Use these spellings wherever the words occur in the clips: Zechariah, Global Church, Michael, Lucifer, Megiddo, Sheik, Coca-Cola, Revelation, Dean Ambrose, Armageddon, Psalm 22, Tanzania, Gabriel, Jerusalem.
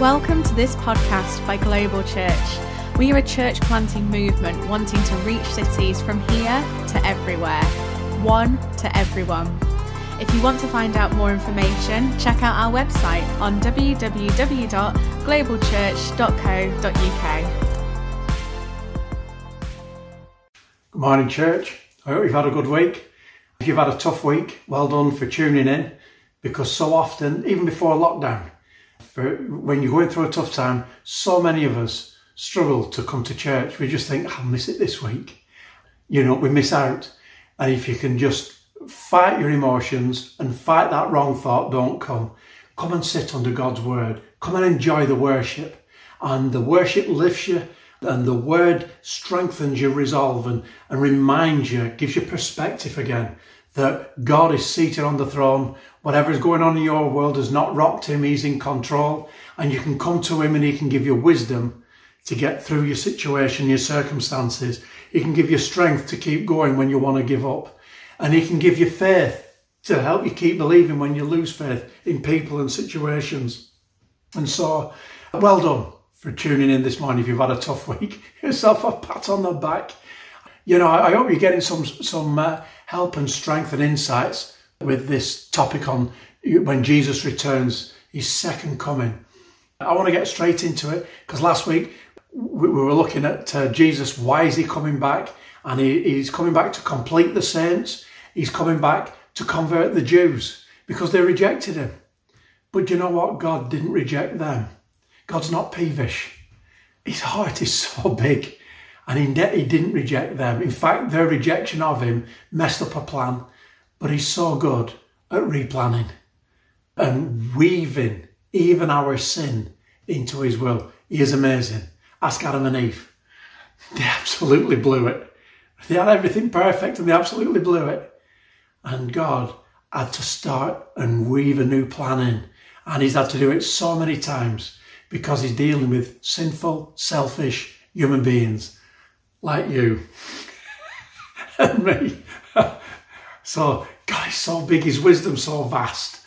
Welcome to this podcast by Global Church. We are a church planting movement wanting to reach cities from here to everywhere, one to everyone. If you want to find out more information, check out our website on www.globalchurch.co.uk. Good morning, church. I hope you've had a good week. If you've had a tough week, well done for tuning in, because so often, even before lockdown, when you're going through a tough time, so many of us struggle to come to church. We just think, I'll miss it this week. You know, we miss out. And if you can just fight your emotions and fight that wrong thought, don't come. Come and sit under God's word. Come and enjoy the worship. And the worship lifts you, and the word strengthens your resolve and reminds you, gives you perspective again, that God is seated on the throne. Whatever is going on in your world has not rocked him. He's in control. And you can come to him and he can give you wisdom to get through your situation, your circumstances. He can give you strength to keep going when you want to give up. And he can give you faith to help you keep believing when you lose faith in people and situations. And so, well done for tuning in this morning. If you've had a tough week, give yourself a pat on the back. You know, I hope you're getting some help and strength and insights with this topic on when Jesus returns, his second coming. I want to get straight into it, because last week we were looking at Jesus. Why is he coming back? And he's coming back to complete the saints. He's coming back to convert the Jews, because they rejected him. But you know what? God didn't reject them. God's not peevish. His heart is so big. And he didn't reject them. In fact, their rejection of him messed up a plan. But he's so good at replanning and weaving even our sin into his will. He is amazing. Ask Adam and Eve. They absolutely blew it. They had everything perfect and they absolutely blew it. And God had to start and weave a new plan in. And he's had to do it so many times, because he's dealing with sinful, selfish human beings like you and me. So God is so big, his wisdom so vast.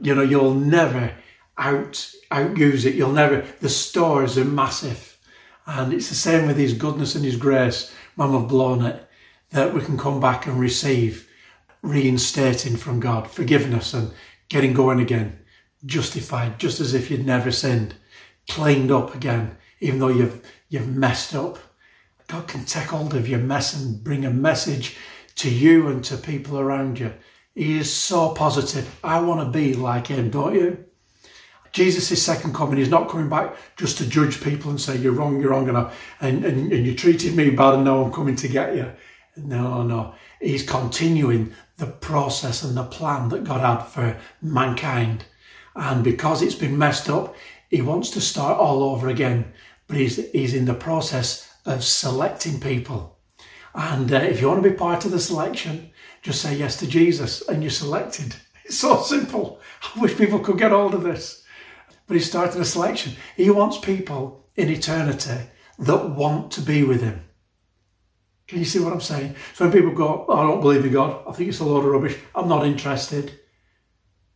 You know, you'll never outuse it. You'll never, the stores are massive. And it's the same with his goodness and his grace. When we've blown it, that we can come back and receive reinstating from God, forgiveness and getting going again, justified, just as if you'd never sinned, cleaned up again, even though you've messed up. God can take hold of your mess and bring a message to you and to people around you. He is so positive. I want to be like him, don't you? Jesus' second coming, he's not coming back just to judge people and say, you're wrong, and you treated me bad and now I'm coming to get you. No. He's continuing the process and the plan that God had for mankind. And because it's been messed up, he wants to start all over again. But he's in the process of selecting people. And if you want to be part of the selection, just say yes to Jesus and you're selected. It's so simple. I wish people could get hold of this. But he started a selection. He wants people in eternity that want to be with him. Can you see what I'm saying? So when people go, oh, I don't believe in God. I think it's a load of rubbish. I'm not interested.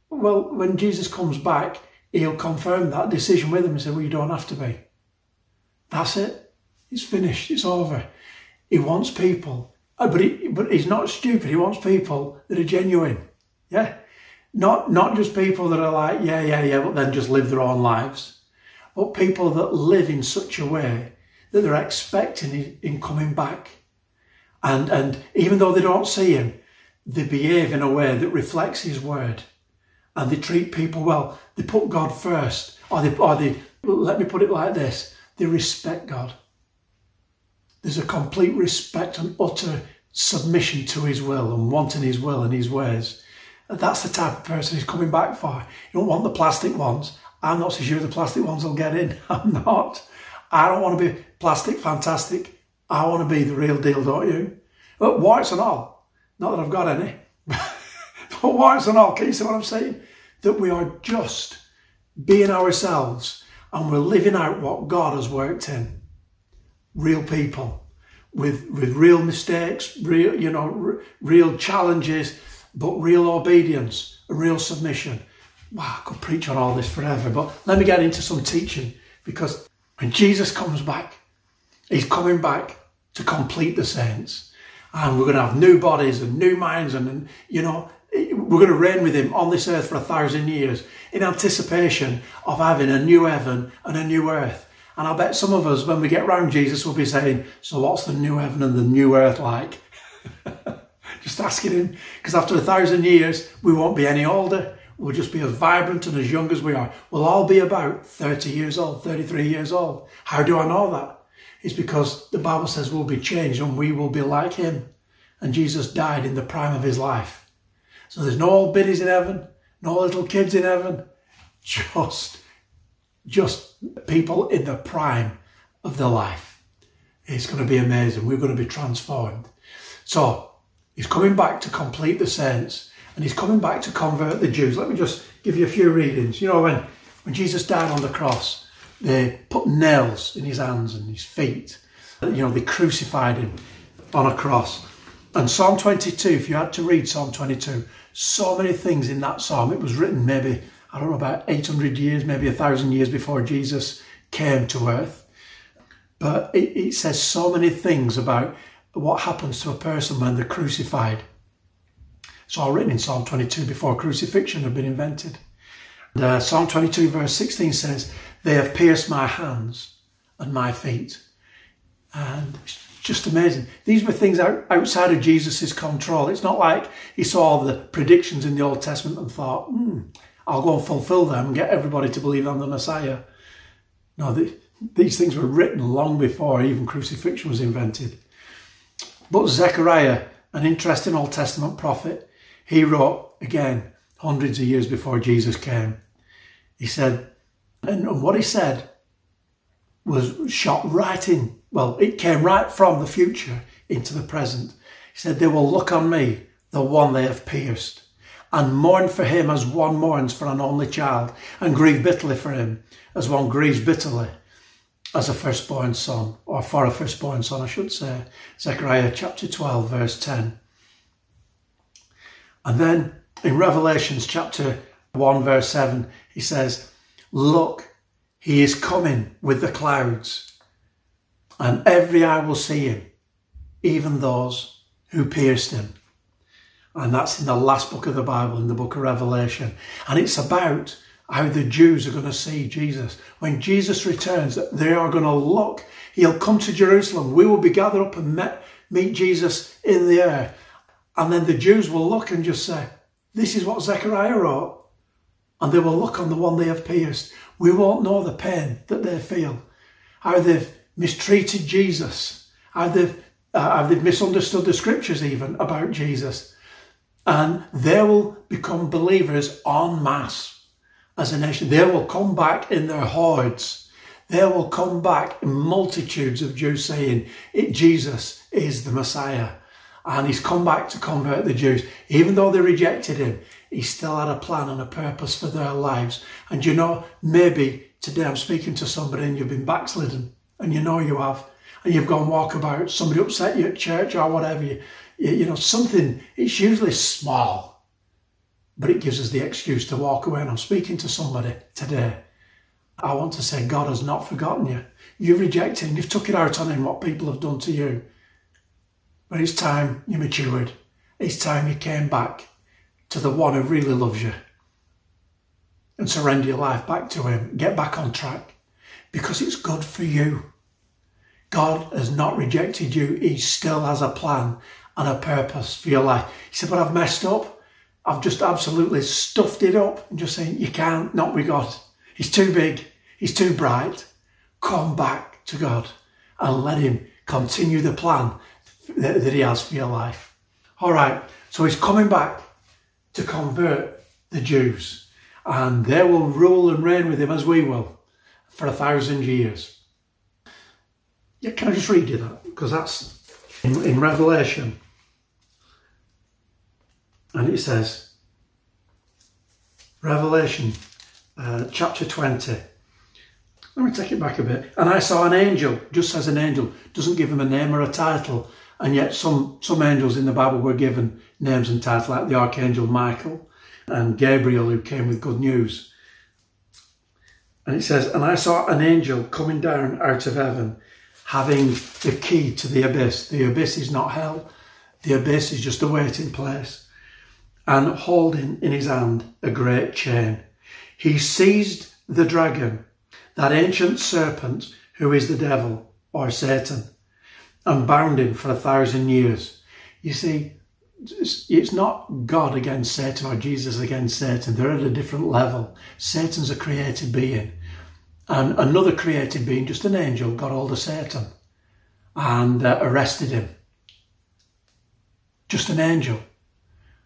Well, when Jesus comes back, he'll confirm that decision with him and say, well, you don't have to be. That's it. It's finished. It's over. He wants people. But he's not stupid. He wants people that are genuine. Yeah. Not just people that are like, yeah, but then just live their own lives. But people that live in such a way that they're expecting him coming back. And even though they don't see him, they behave in a way that reflects his word. And they treat people well. They put God first. Or they let me put it like this, they respect God. There's a complete respect and utter submission to his will and wanting his will and his ways. That's the type of person he's coming back for. You don't want the plastic ones. I'm not so sure the plastic ones will get in. I'm not. I don't want to be plastic fantastic. I want to be the real deal, don't you? But warts and all. Not that I've got any. But warts and all. Can you see what I'm saying? That we are just being ourselves and we're living out what God has worked in. Real people with real mistakes, real challenges, but real obedience, real submission. wow, I could preach on all this forever, but let me get into some teaching, because when Jesus comes back, he's coming back to complete the saints, and we're going to have new bodies and new minds, and you know, we're going to reign with him on this earth for 1,000 years in anticipation of having a new heaven and a new earth. And I bet some of us, when we get round Jesus, will be saying, so what's the new heaven and the new earth like? Just asking him, because after 1,000 years, we won't be any older. We'll just be as vibrant and as young as we are. We'll all be about 30 years old, 33 years old. How do I know that? It's because the Bible says we'll be changed and we will be like him. And Jesus died in the prime of his life. So there's no old biddies in heaven, no little kids in heaven, just people in the prime of their life. It's going to be amazing. We're going to be transformed. So he's coming back to complete the saints, and he's coming back to convert the Jews. Let me just give you a few readings. You know, when Jesus died on the cross, they put nails in his hands and his feet. You know, they crucified him on a cross. And Psalm 22, if you had to read Psalm 22, so many things in that psalm. It was written maybe, I don't know, about 800 years, maybe 1,000 years before Jesus came to earth. But it says so many things about what happens to a person when they're crucified. It's all written in Psalm 22 before crucifixion had been invented. And, Psalm 22 verse 16 says, they have pierced my hands and my feet. And just amazing. These were things outside of Jesus's control. It's not like he saw the predictions in the Old Testament and thought, I'll go and fulfill them and get everybody to believe I'm the Messiah. No, these things were written long before even crucifixion was invented. But Zechariah, an interesting Old Testament prophet, he wrote, again, hundreds of years before Jesus came. He said, and what he said was shot right in. Well, it came right from the future into the present. He said, they will look on me, the one they have pierced, and mourn for him as one mourns for an only child, and grieve bitterly for him as one grieves bitterly as a firstborn son, or for a firstborn son, I should say. Zechariah chapter 12, verse 10. And then in Revelation chapter 1, verse 7, he says, look, he is coming with the clouds, and every eye will see him, even those who pierced him. And that's in the last book of the Bible, in the book of Revelation. And it's about how the Jews are going to see Jesus. When Jesus returns, they are going to look. He'll come to Jerusalem. We will be gathered up and meet Jesus in the air. And then the Jews will look and just say, this is what Zechariah wrote. And they will look on the one they have pierced. We won't know the pain that they feel, how they've mistreated Jesus, how they've misunderstood the scriptures even about Jesus. And they will become believers en masse as a nation. They will come back in their hordes. They will come back in multitudes of Jews saying, Jesus is the Messiah. And he's come back to convert the Jews. Even though they rejected him, he still had a plan and a purpose for their lives. And you know, maybe today I'm speaking to somebody and you've been backslidden. And you know you have, and you've gone walkabout, somebody upset you at church or whatever, you know, something, it's usually small, but it gives us the excuse to walk away. And I'm speaking to somebody today. I want to say, God has not forgotten you. You've rejected him, you've took it out on him, what people have done to you. But it's time you matured. It's time you came back to the one who really loves you and surrender your life back to him. Get back on track. Because it's good for you. God has not rejected you. He still has a plan and a purpose for your life. He said, but I've messed up. I've just absolutely stuffed it up. And just saying, you can't, not with God. He's too big. He's too bright. Come back to God and let him continue the plan that he has for your life. All right. So he's coming back to convert the Jews. And they will rule and reign with him as we will. For 1,000 years. Yeah, can I just read you that? Because that's in Revelation. And it says, Revelation chapter 20. Let me take it back a bit. And I saw an angel, just says an angel, doesn't give him a name or a title. And yet some angels in the Bible were given names and titles, like the Archangel Michael. and Gabriel, who came with good news. And it says, and I saw an angel coming down out of heaven, having the key to the abyss. The abyss is not hell. The abyss is just a waiting place. And holding in his hand a great chain. He seized the dragon, that ancient serpent who is the devil or Satan, and bound him for 1,000 years. You see, it's not God against Satan or Jesus against Satan. They're at a different level. Satan's a created being. And another created being, just an angel, got hold of Satan and arrested him. Just an angel.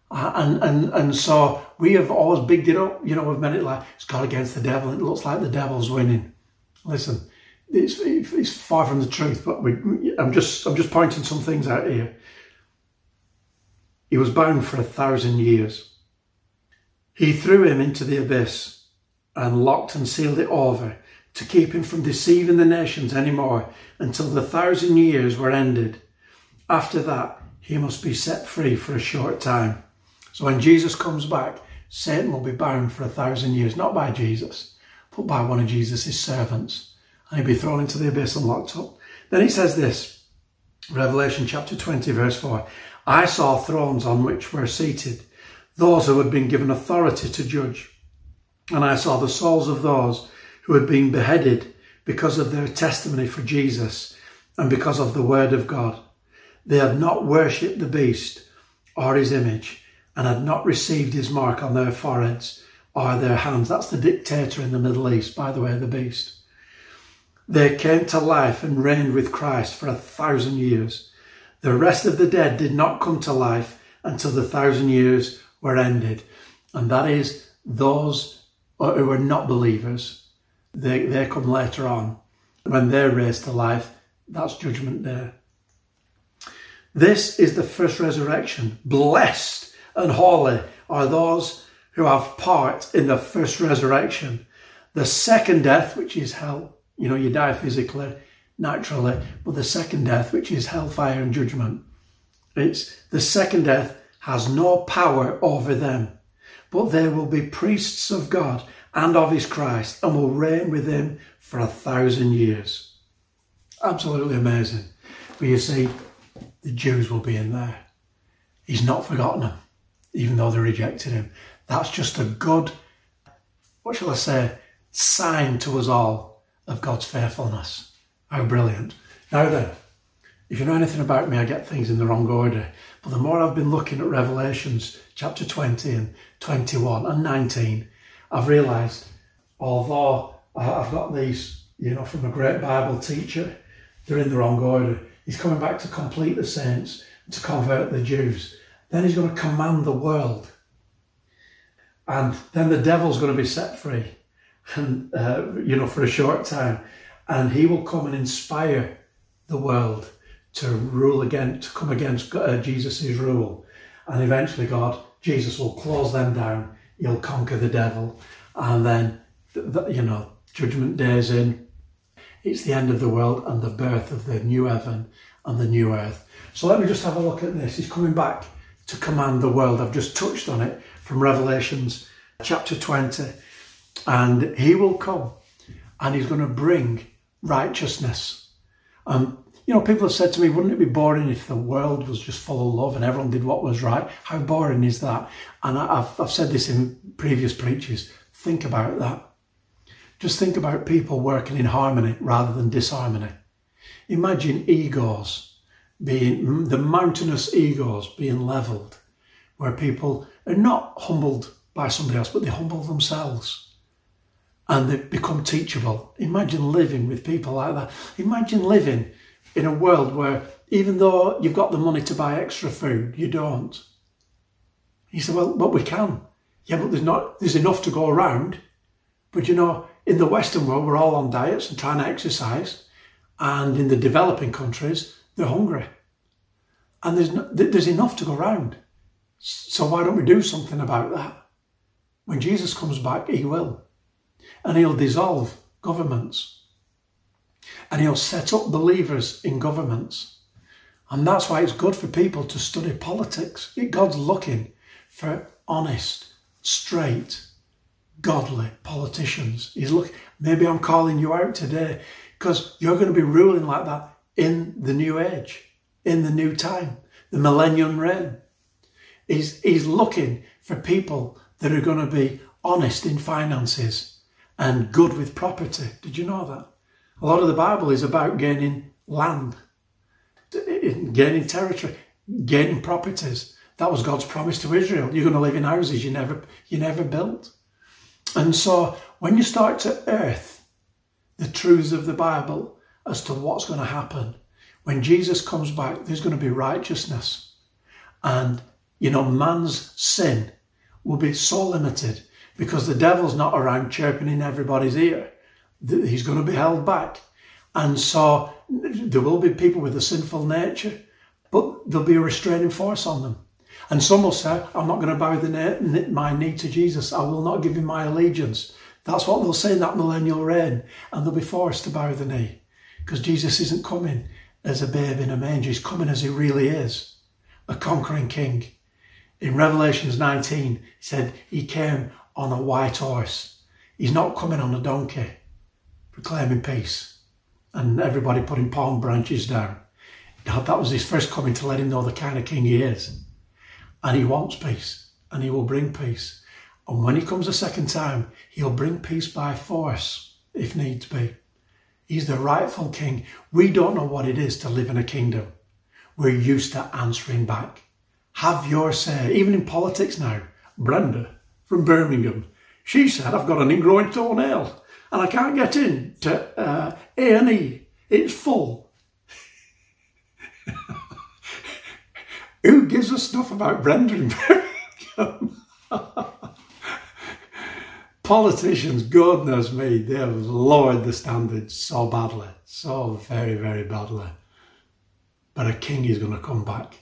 And so we have always bigged it up. You know, we've made it like, it's God against the devil. It looks like the devil's winning. Listen, it's far from the truth, but I'm just pointing some things out here. He was bound for 1,000 years. He threw him into the abyss and locked and sealed it over to keep him from deceiving the nations anymore until the 1,000 years were ended. After that, he must be set free for a short time. So when Jesus comes back, Satan will be bound for 1,000 years, not by Jesus, but by one of Jesus' servants. And he'll be thrown into the abyss and locked up. Then it says this, Revelation chapter 20, verse 4. I saw thrones on which were seated those who had been given authority to judge. And I saw the souls of those who had been beheaded because of their testimony for Jesus and because of the word of God. They had not worshipped the beast or his image and had not received his mark on their foreheads or their hands. That's the dictator in the Middle East, by the way, the beast. They came to life and reigned with Christ for 1,000 years. The rest of the dead did not come to life until the 1,000 years were ended. And that is those who were not believers. They come later on. When they're raised to life, that's judgment day. This is the first resurrection. Blessed and holy are those who have part in the first resurrection. The second death, which is hell, you know, you die physically, naturally, but the second death, which is hellfire and judgment, it's the second death has no power over them, but they will be priests of God and of his Christ and will reign with him for 1,000 years. Absolutely amazing. But you see, the Jews will be in there. He's not forgotten them, even though they rejected him. That's just a good, what shall I say, sign to us all of God's faithfulness. How brilliant. Now then, if you know anything about me, I get things in the wrong order. But the more I've been looking at Revelations chapter 20 and 21 and 19, I've realised, although I've got these, you know, from a great Bible teacher, they're in the wrong order. He's coming back to complete the saints, to convert the Jews. Then he's going to command the world. And then the devil's going to be set free, and you know, for a short time. And he will come and inspire the world to rule again, to come against Jesus' rule. And eventually Jesus will close them down. He'll conquer the devil. And then, you know, judgment day's in. It's the end of the world and the birth of the new heaven and the new earth. So let me just have a look at this. He's coming back to command the world. I've just touched on it from Revelations chapter 20. And he will come and he's going to bring righteousness. You know, people have said to me, wouldn't it be boring if the world was just full of love and everyone did what was right? How boring is that? And I've said this in previous preaches. Think about that. Just think about people working in harmony rather than disharmony. Imagine egos being, the mountainous egos being levelled, where people are not humbled by somebody else, but they humble themselves. And they become teachable. Imagine living with people like that. Imagine living in a world where even though you've got the money to buy extra food, you don't. You say, well, but we can. Yeah, but there's enough to go around. But you know, in the Western world, we're all on diets and trying to exercise. And in the developing countries, they're hungry. And there's enough to go around. So why don't we do something about that? When Jesus comes back, he will. And he'll dissolve governments. And he'll set up believers in governments. And that's why it's good for people to study politics. God's looking for honest, straight, godly politicians. He's looking, maybe I'm calling you out today because you're going to be ruling like that in the new age, in the new time, the millennium reign. He's looking for people that are going to be honest in finances and good with property. Did you know that? A lot of the Bible is about gaining land, gaining territory, gaining properties. That was God's promise to Israel. You're going to live in houses you never built. And so when you start to earth the truths of the Bible as to what's going to happen, when Jesus comes back, there's going to be righteousness. And, you know, man's sin will be so limited because the devil's not around chirping in everybody's ear. He's going to be held back. And so there will be people with a sinful nature, but there'll be a restraining force on them. And some will say, I'm not going to bow my knee to Jesus. I will not give him my allegiance. That's what they'll say in that millennial reign. And they'll be forced to bow the knee because Jesus isn't coming as a babe in a manger. He's coming as he really is, a conquering king. In Revelation 19, he said he came on a white horse. He's not coming on a donkey, proclaiming peace and everybody putting palm branches down. That was his first coming to let him know the kind of king he is. And he wants peace and he will bring peace. And when he comes a second time, he'll bring peace by force if needs be. He's the rightful king. We don't know what it is to live in a kingdom. We're used to answering back. Have your say. Even in politics now, Brenda from Birmingham, she said, I've got an ingrowing toenail and I can't get in to A&E. It's full. Who gives a stuff about Brenda in Birmingham? Politicians, God knows me, they have lowered the standards so badly, so very, very badly. But a king is going to come back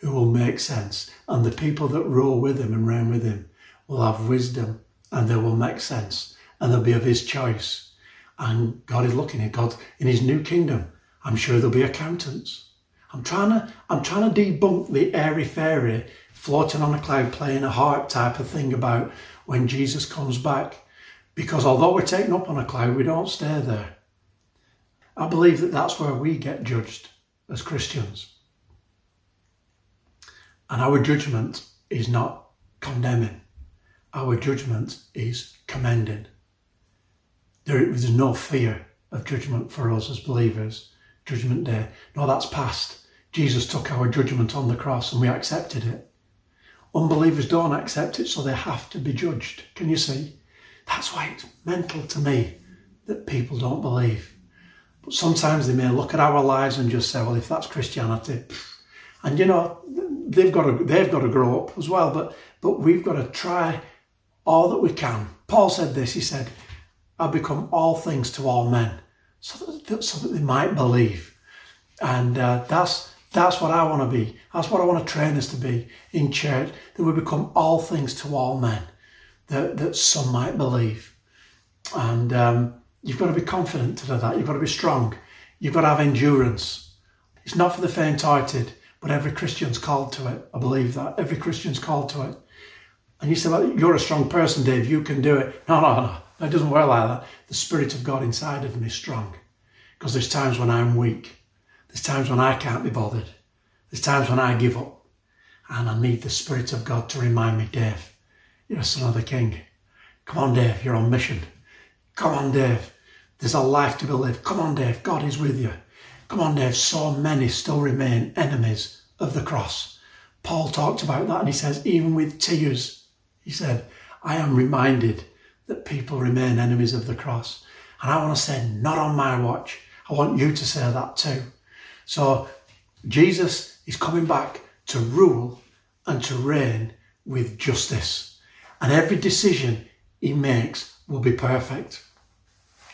who will make sense, and the people that rule with him and reign with him will have wisdom and they will make sense and they'll be of his choice. And God is looking at God in his new kingdom. I'm sure there'll be accountants. I'm trying to debunk the airy-fairy, floating on a cloud, playing a harp type of thing about when Jesus comes back. Because although we're taken up on a cloud, we don't stay there. I believe that that's where we get judged as Christians. And our judgment is not condemning. Our judgment is commending. There's no fear of judgment for us as believers. Judgment day. No, that's past. Jesus took our judgment on the cross and we accepted it. Unbelievers don't accept it, so they have to be judged. Can you see? That's why it's mental to me that people don't believe. But sometimes they may look at our lives and just say, well, if that's Christianity, and you know, they've got to grow up as well, but we've got to try all that we can. Paul said this, he said, I've become all things to all men, so that they might believe. And that's what I want to be. That's what I want to train us to be in church, that we become all things to all men, that some might believe. And you've got to be confident to do that. You've got to be strong. You've got to have endurance. It's not for the faint-hearted, but every Christian's called to it. I believe that. Every Christian's called to it. And you say, well, you're a strong person, Dave. You can do it. No. It doesn't work like that. The Spirit of God inside of me is strong, because there's times when I'm weak. There's times when I can't be bothered. There's times when I give up, and I need the Spirit of God to remind me, Dave, you're a son of the King. Come on, Dave, you're on mission. Come on, Dave, there's a life to be lived. Come on, Dave, God is with you. Come on, Dave, so many still remain enemies of the cross. Paul talked about that, and he says, even with tears, he said, I am reminded that people remain enemies of the cross. And I want to say, not on my watch. I want you to say that too. So Jesus is coming back to rule and to reign with justice. And every decision he makes will be perfect.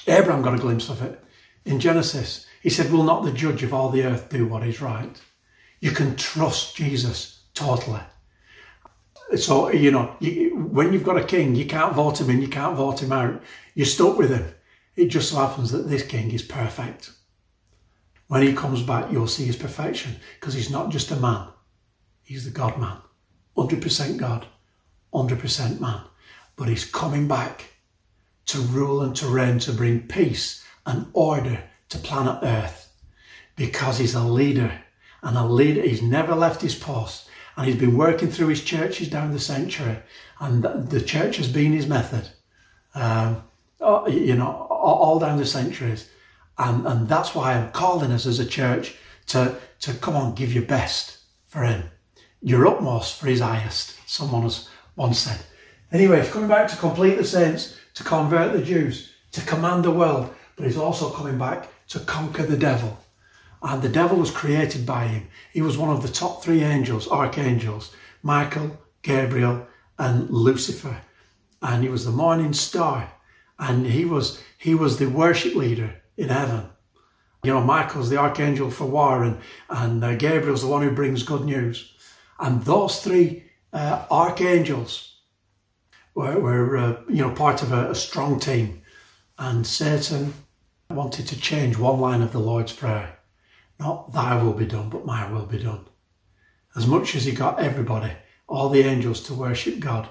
Abraham got a glimpse of it in Genesis. He said, will not the judge of all the earth do what is right? You can trust Jesus totally. So, you know, when you've got a king, you can't vote him in, you can't vote him out. You're stuck with him. It just so happens that this king is perfect. When he comes back, you'll see his perfection, because he's not just a man. He's the God-man, 100% God, 100% man, but he's coming back to rule and to reign, to bring peace and order to planet Earth, because he's a leader, and a leader, he's never left his post, and he's been working through his churches down the century, and the church has been his method, you know, all down the centuries. And that's why I'm calling us as a church to come on, give your best for him. Your utmost for his highest, someone has once said. Anyway, he's coming back to complete the saints, to convert the Jews, to command the world, but he's also coming back to conquer the devil. And the devil was created by him. He was one of the top three angels, archangels, Michael, Gabriel, and Lucifer. And he was the morning star. And he was the worship leader in heaven. You know, Michael's the archangel for war, and Gabriel's the one who brings good news. And those three archangels were you know, part of a strong team. And Satan wanted to change one line of the Lord's Prayer. Not thy will be done, but my will be done. As much as he got everybody, all the angels, to worship God,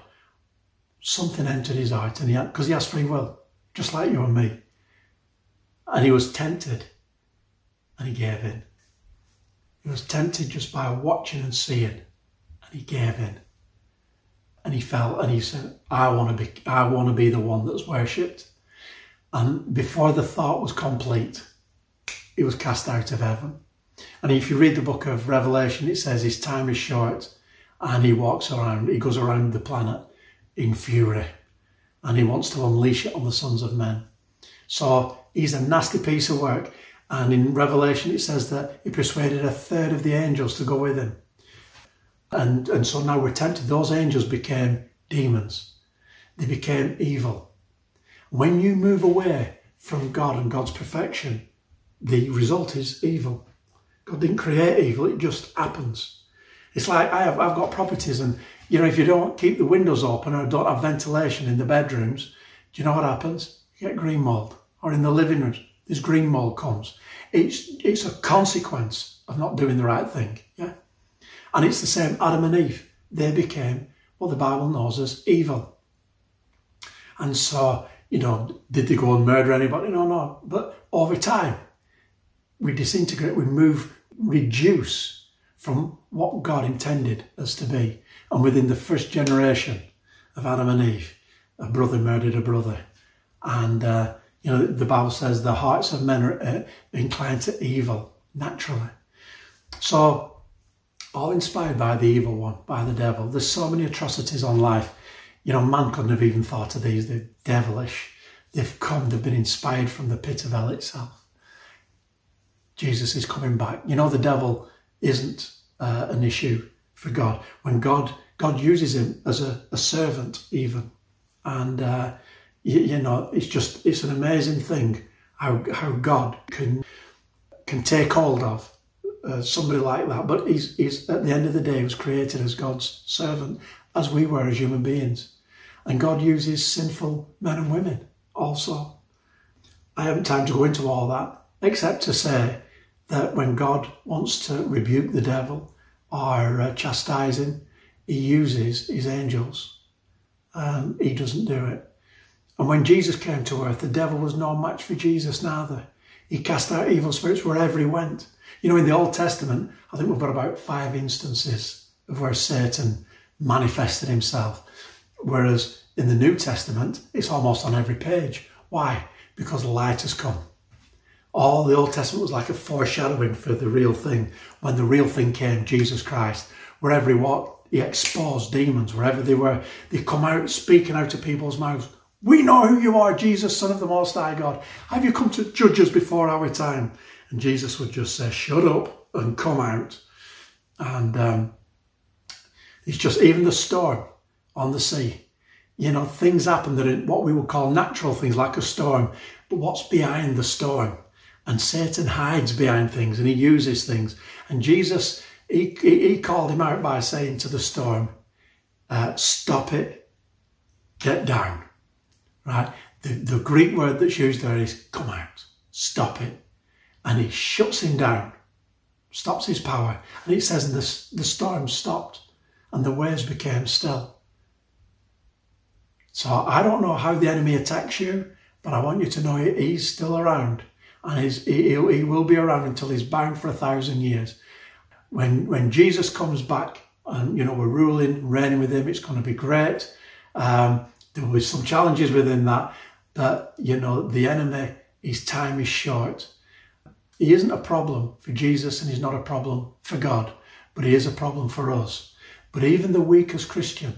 something entered his heart, and because he has free will, just like you and me. And he was tempted, and he gave in. He was tempted just by watching and seeing, and he gave in. And he fell, and he said, I want to be the one that's worshipped. And before the thought was complete, he was cast out of heaven. And if you read the book of Revelation, it says his time is short, and he walks around, he goes around the planet in fury, and he wants to unleash it on the sons of men. So he's a nasty piece of work. And in Revelation, it says that he persuaded a third of the angels to go with him. And so now we're tempted. Those angels became demons. They became evil. When you move away from God and God's perfection, the result is evil. God didn't create evil, it just happens. It's like I've got properties, and you know, if you don't keep the windows open or don't have ventilation in the bedrooms, do you know what happens? You get green mold. Or in the living rooms, this green mold comes. It's a consequence of not doing the right thing. Yeah. And it's the same Adam and Eve. They became what the Bible knows as evil. And so, you know, did they go and murder anybody? No. But over time, we disintegrate, we move, reduce from what God intended us to be. And within the first generation of Adam and Eve, a brother murdered a brother. And, you know, the Bible says the hearts of men are inclined to evil, naturally. So, all inspired by the evil one, by the devil. There's so many atrocities on life. You know, man couldn't have even thought of these. They're devilish. They've been inspired from the pit of hell itself. Jesus is coming back. You know, the devil isn't an issue for God. When God uses him as a servant even. And, you know, it's an amazing thing how God can take hold of somebody like that. But he's at the end of the day, he was created as God's servant, as we were as human beings. And God uses sinful men and women also. I haven't time to go into all that, except to say that when God wants to rebuke the devil or chastise him, he uses his angels. He doesn't do it. And when Jesus came to earth, the devil was no match for Jesus neither. He cast out evil spirits wherever he went. You know, in the Old Testament, I think we've got about 5 instances of where Satan manifested himself. Whereas in the New Testament, it's almost on every page. Why? Because light has come. All the Old Testament was like a foreshadowing for the real thing. When the real thing came, Jesus Christ, wherever he walked, he exposed demons. Wherever they were, they come out speaking out of people's mouths. We know who you are, Jesus, Son of the Most High God. Have you come to judge us before our time? And Jesus would just say, shut up and come out. And it's just, even the storm on the sea. You know, things happen that are what we would call natural things, like a storm. But what's behind the storm? And Satan hides behind things, and he uses things. And Jesus, he called him out by saying to the storm, stop it, get down. Right? The Greek word that's used there is come out, stop it. And he shuts him down, stops his power. And it says the storm stopped, and the waves became still. So I don't know how the enemy attacks you, but I want you to know he's still around, and he will be around until he's bound for 1,000 years. When Jesus comes back, and you know we're ruling, reigning with him, it's going to be great. There will be some challenges within that, but you know the enemy, his time is short. He isn't a problem for Jesus, and he's not a problem for God, but he is a problem for us. But even the weakest Christian,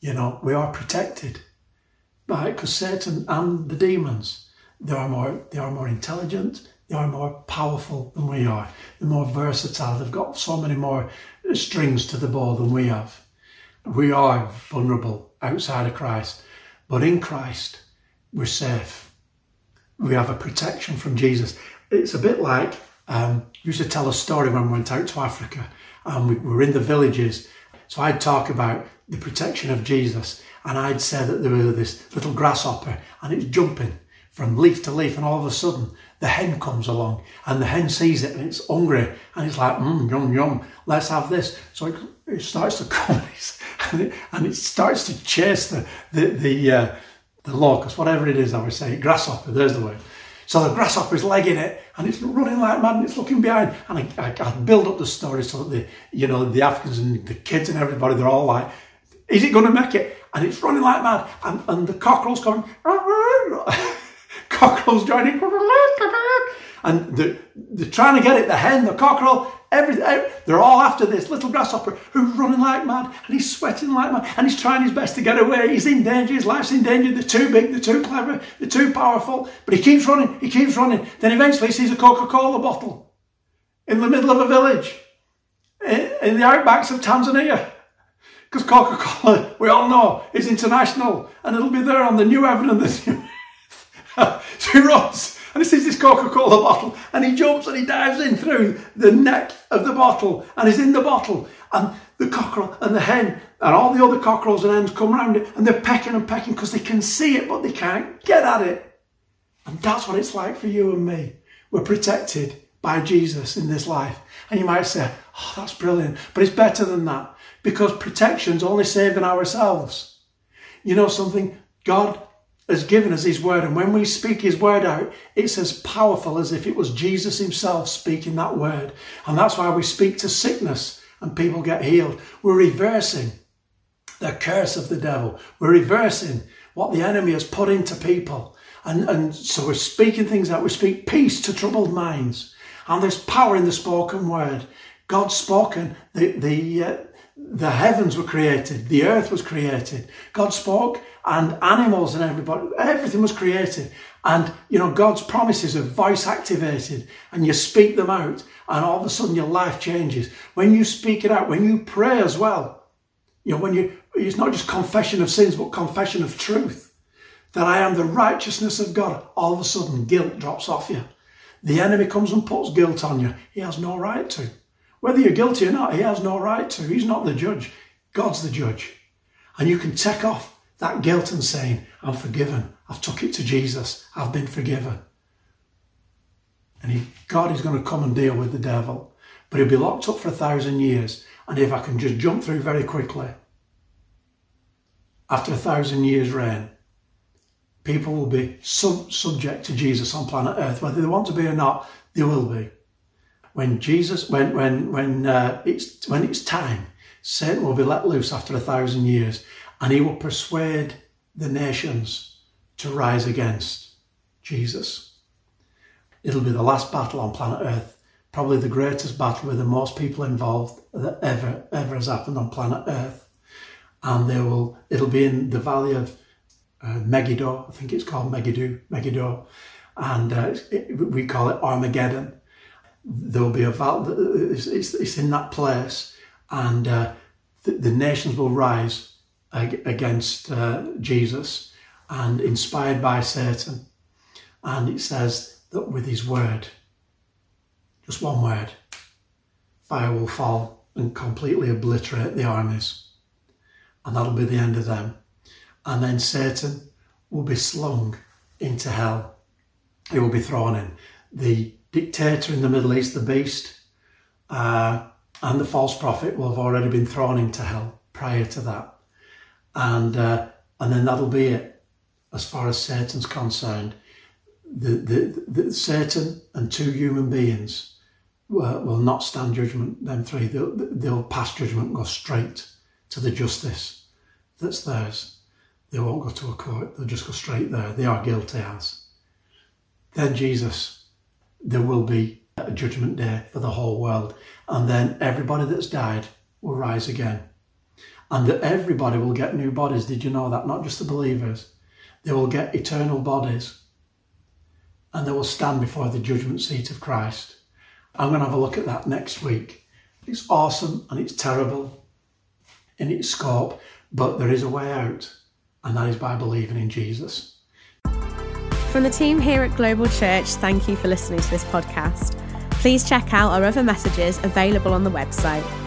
you know, we are protected by because Satan and the demons, they are more intelligent, they are more powerful than we are. They're more versatile. They've got so many more strings to the bow than we have. We are vulnerable outside of Christ, but in Christ, we're safe. We have a protection from Jesus. It's a bit like, we used to tell a story when we went out to Africa and we were in the villages. So I'd talk about the protection of Jesus, and I'd say that there was this little grasshopper and it's jumping from leaf to leaf, and all of a sudden the hen comes along and the hen sees it and it's hungry and it's like, yum, yum, let's have this. So it starts to come and it starts to chase the locust, whatever it is, I would say, grasshopper, there's the word. So the grasshopper's legging it and it's running like mad and it's looking behind. And I build up the story so that the Africans and the kids and everybody, they're all like, is it going to make it? And it's running like mad. And the cockerel's coming. Cockerel's joining. And they're trying to get it, the hen, the cockerel, everything. They're all after this little grasshopper who's running like mad and he's sweating like mad and he's trying his best to get away. He's in danger, his life's in danger. They're too big, they're too clever, they're too powerful. But he keeps running. Then eventually he sees a Coca-Cola bottle in the middle of a village in the outbacks of Tanzania. Because Coca-Cola, we all know, is international and it'll be there on the new heaven and the new earth. So he runs. And he sees this Coca-Cola bottle and he jumps and he dives in through the neck of the bottle and he's in the bottle. And the cockerel and the hen and all the other cockerels and hens come round it and they're pecking and pecking because they can see it but they can't get at it. And that's what it's like for you and me. We're protected by Jesus in this life. And you might say, oh, that's brilliant. But it's better than that, because protection's only saving ourselves. You know something? God has given us his word, and when we speak his word out, it's as powerful as if it was Jesus himself speaking that word. And that's why we speak to sickness and people get healed. We're reversing the curse of the devil. We're reversing what the enemy has put into people. And so we're speaking things out. We speak peace to troubled minds. And there's power in the spoken word. God's spoken. The heavens were created. The earth was created. God spoke, and animals and everybody, everything was created. And, you know, God's promises are voice activated, and you speak them out and all of a sudden your life changes. When you speak it out, when you pray as well, you know, it's not just confession of sins, but confession of truth. That I am the righteousness of God. All of a sudden guilt drops off you. The enemy comes and puts guilt on you. He has no right to. Whether you're guilty or not, he has no right to. He's not the judge. God's the judge. And you can take off that guilt and saying, I'm forgiven. I've took it to Jesus. I've been forgiven. And God is going to come and deal with the devil. But he'll be locked up for 1,000 years. And if I can just jump through very quickly, after 1,000 years reign, people will be subject to Jesus on planet Earth. Whether they want to be or not, they will be. When it's time, Satan will be let loose after 1,000 years, and he will persuade the nations to rise against Jesus. It'll be the last battle on planet Earth, probably the greatest battle with the most people involved that ever has happened on planet Earth, and it'll be in the valley of Megiddo. I think it's called Megiddo, and we call it Armageddon. There'll be a battle, it's in that place, and the nations will rise against Jesus, and inspired by Satan. And it says that with his word, just one word, fire will fall and completely obliterate the armies. And that'll be the end of them. And then Satan will be slung into hell. He will be thrown in. The dictator in the Middle East, the beast, and the false prophet will have already been thrown into hell prior to that. And and then that'll be it. As far as Satan's concerned, the Satan and two human beings will not stand judgment. Them three, they'll pass judgment and go straight to the justice that's theirs. They won't go to a court, they'll just go straight there. They are guilty as. Then Jesus, there will be a judgment day for the whole world, and then everybody that's died will rise again, and that everybody will get new bodies. Did you know that? Not just the believers. They will get eternal bodies, and they will stand before the judgment seat of Christ. I'm going to have a look at that next week. It's awesome and it's terrible in its scope, but there is a way out, and that is by believing in Jesus. From the team here at Global Church, thank you for listening to this podcast. Please check out our other messages available on the website.